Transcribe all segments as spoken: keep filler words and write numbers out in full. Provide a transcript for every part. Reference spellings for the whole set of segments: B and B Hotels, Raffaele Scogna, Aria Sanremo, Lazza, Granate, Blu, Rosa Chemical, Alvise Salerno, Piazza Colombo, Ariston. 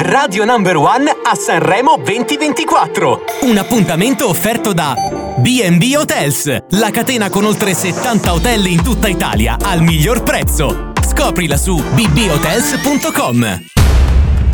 Radio Number One a Sanremo duemilaventiquattro. Un appuntamento offerto da B and B Hotels, la catena con oltre settanta hotel in tutta Italia al miglior prezzo. Scoprila su b b hotels punto com.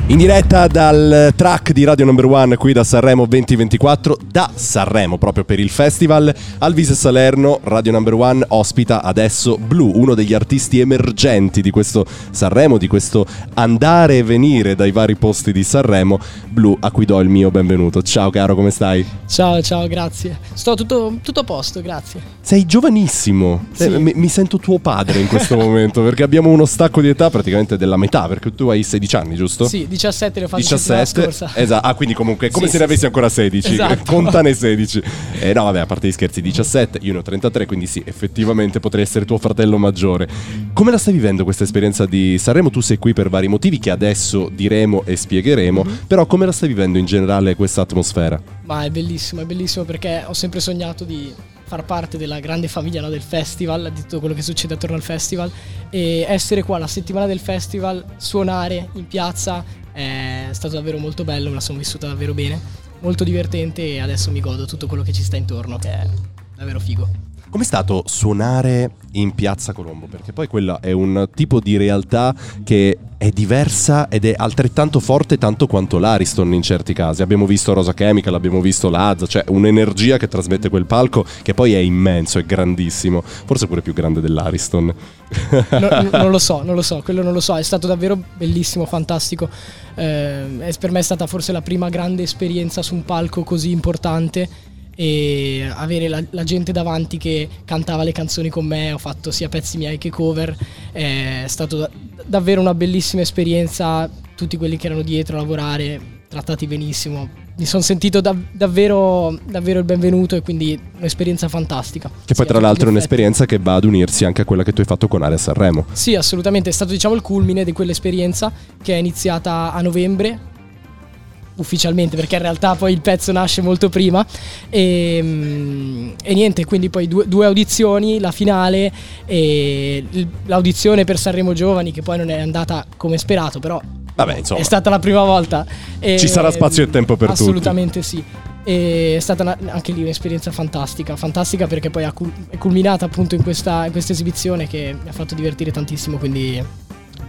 In diretta dal track di Radio Number One qui da Sanremo duemilaventiquattro, da Sanremo proprio per il festival. Alvise Salerno, Radio Number One, ospita adesso Blu, uno degli artisti emergenti di questo Sanremo, di questo andare e venire dai vari posti di Sanremo. Blu, a cui do il mio benvenuto. Ciao caro, come stai? Ciao, ciao, grazie. Sto tutto, tutto a posto, grazie. Sei giovanissimo, sì. eh, mi, mi sento tuo padre in questo momento, perché abbiamo uno stacco di età praticamente della metà, perché tu hai sedici anni, giusto? Sì. diciassette le ho fatte settimana scorsa. Esatto. Ah, quindi comunque come sì, se ne avessi sì. ancora sedici. Esatto. Contane sedici. Eh, no, vabbè, a parte gli scherzi, diciassette, io ne ho trentatré, quindi sì, effettivamente potrei essere tuo fratello maggiore. Come la stai vivendo questa esperienza di Sanremo? Tu sei qui per vari motivi che adesso diremo e spiegheremo, mm-hmm. però come la stai vivendo in generale questa atmosfera? Ma è bellissimo, è bellissimo perché ho sempre sognato di far parte della grande famiglia, no, del festival, di tutto quello che succede attorno al festival, e essere qua la settimana del festival, suonare in piazza è stato davvero molto bello, me la sono vissuta davvero bene, molto divertente, e adesso mi godo tutto quello che ci sta intorno, che è davvero figo. Com'è stato suonare in Piazza Colombo? Perché poi quella è un tipo di realtà che è diversa ed è altrettanto forte tanto quanto l'Ariston in certi casi. Abbiamo visto Rosa Chemical, abbiamo visto Lazza, cioè un'energia che trasmette quel palco che poi è immenso, è grandissimo, forse pure più grande dell'Ariston. No, non lo so, non lo so, quello non lo so, è stato davvero bellissimo, fantastico. Eh, per me è stata forse la prima grande esperienza su un palco così importante. E avere la, la gente davanti che cantava le canzoni con me, ho fatto sia pezzi miei che cover, è stata da, davvero una bellissima esperienza, tutti quelli che erano dietro a lavorare, trattati benissimo, mi sono sentito da, davvero, davvero il benvenuto, e quindi un'esperienza fantastica. Che poi sì, tra l'altro è un'esperienza che va ad unirsi anche a quella che tu hai fatto con Aria Sanremo. Sì, assolutamente, è stato diciamo il culmine di quell'esperienza che è iniziata a novembre ufficialmente, perché in realtà poi il pezzo nasce molto prima, e, e niente, quindi poi due, due audizioni, la finale e l'audizione per Sanremo Giovani, che poi non è andata come sperato, però vabbè, insomma, è stata la prima volta, e ci sarà spazio e tempo per assolutamente tutti. Assolutamente sì. E è stata una, anche lì un'esperienza fantastica, fantastica perché poi è culminata appunto in questa, in questa esibizione che mi ha fatto divertire tantissimo, quindi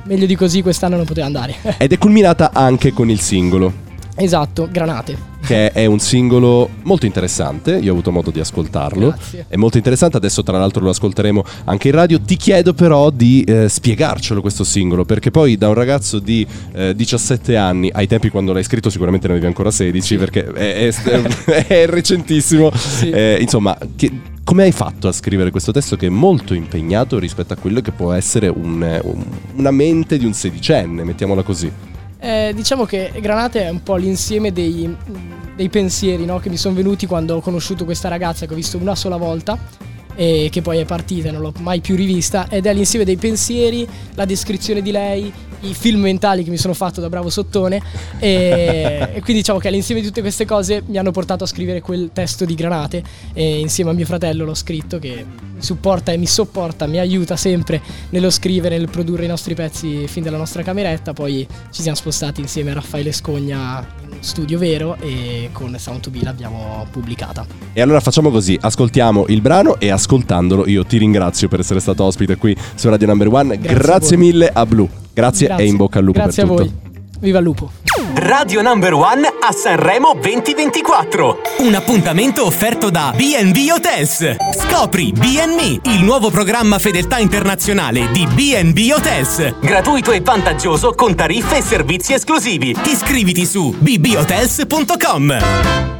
meglio di così quest'anno non poteva andare. Ed è culminata anche con il singolo. Esatto, Granate, che è un singolo molto interessante, io ho avuto modo di ascoltarlo. Grazie. È molto interessante, adesso tra l'altro lo ascolteremo anche in radio. Ti chiedo però di eh, spiegarcelo questo singolo, perché poi da un ragazzo di eh, diciassette anni, ai tempi quando l'hai scritto sicuramente ne avevi ancora sedici, sì, perché è, è, è recentissimo, sì. eh, insomma, che... Come hai fatto a scrivere questo testo che è molto impegnato rispetto a quello che può essere un, un, una mente di un sedicenne, mettiamola così? Eh, diciamo che Granate è un po' l'insieme dei, dei pensieri, no? Che mi sono venuti quando ho conosciuto questa ragazza che ho visto una sola volta e che poi è partita, non l'ho mai più rivista, ed è l'insieme dei pensieri, la descrizione di lei, i film mentali che mi sono fatto da bravo sottone, e, e quindi diciamo che all'insieme di tutte queste cose mi hanno portato a scrivere quel testo di Granate, e insieme a mio fratello l'ho scritto, che mi supporta e mi sopporta, mi aiuta sempre nello scrivere, nel produrre i nostri pezzi fin dalla nostra cameretta. Poi ci siamo spostati insieme a Raffaele Scogna in studio vero, e con Sound to B l'abbiamo pubblicata. E allora facciamo così, ascoltiamo il brano e ascoltiamo. Ascoltandolo io ti ringrazio per essere stato ospite qui su Radio Number One. Grazie, grazie a mille a Blu. Grazie, grazie e in bocca al lupo. Grazie per a tutto. Voi. Viva il lupo. Radio Number One a Sanremo duemilaventiquattro. Un appuntamento offerto da B and B Hotels. Scopri B and Me, il nuovo programma fedeltà internazionale di B and B Hotels. Gratuito e vantaggioso con tariffe e servizi esclusivi. Iscriviti su b b hotels punto com.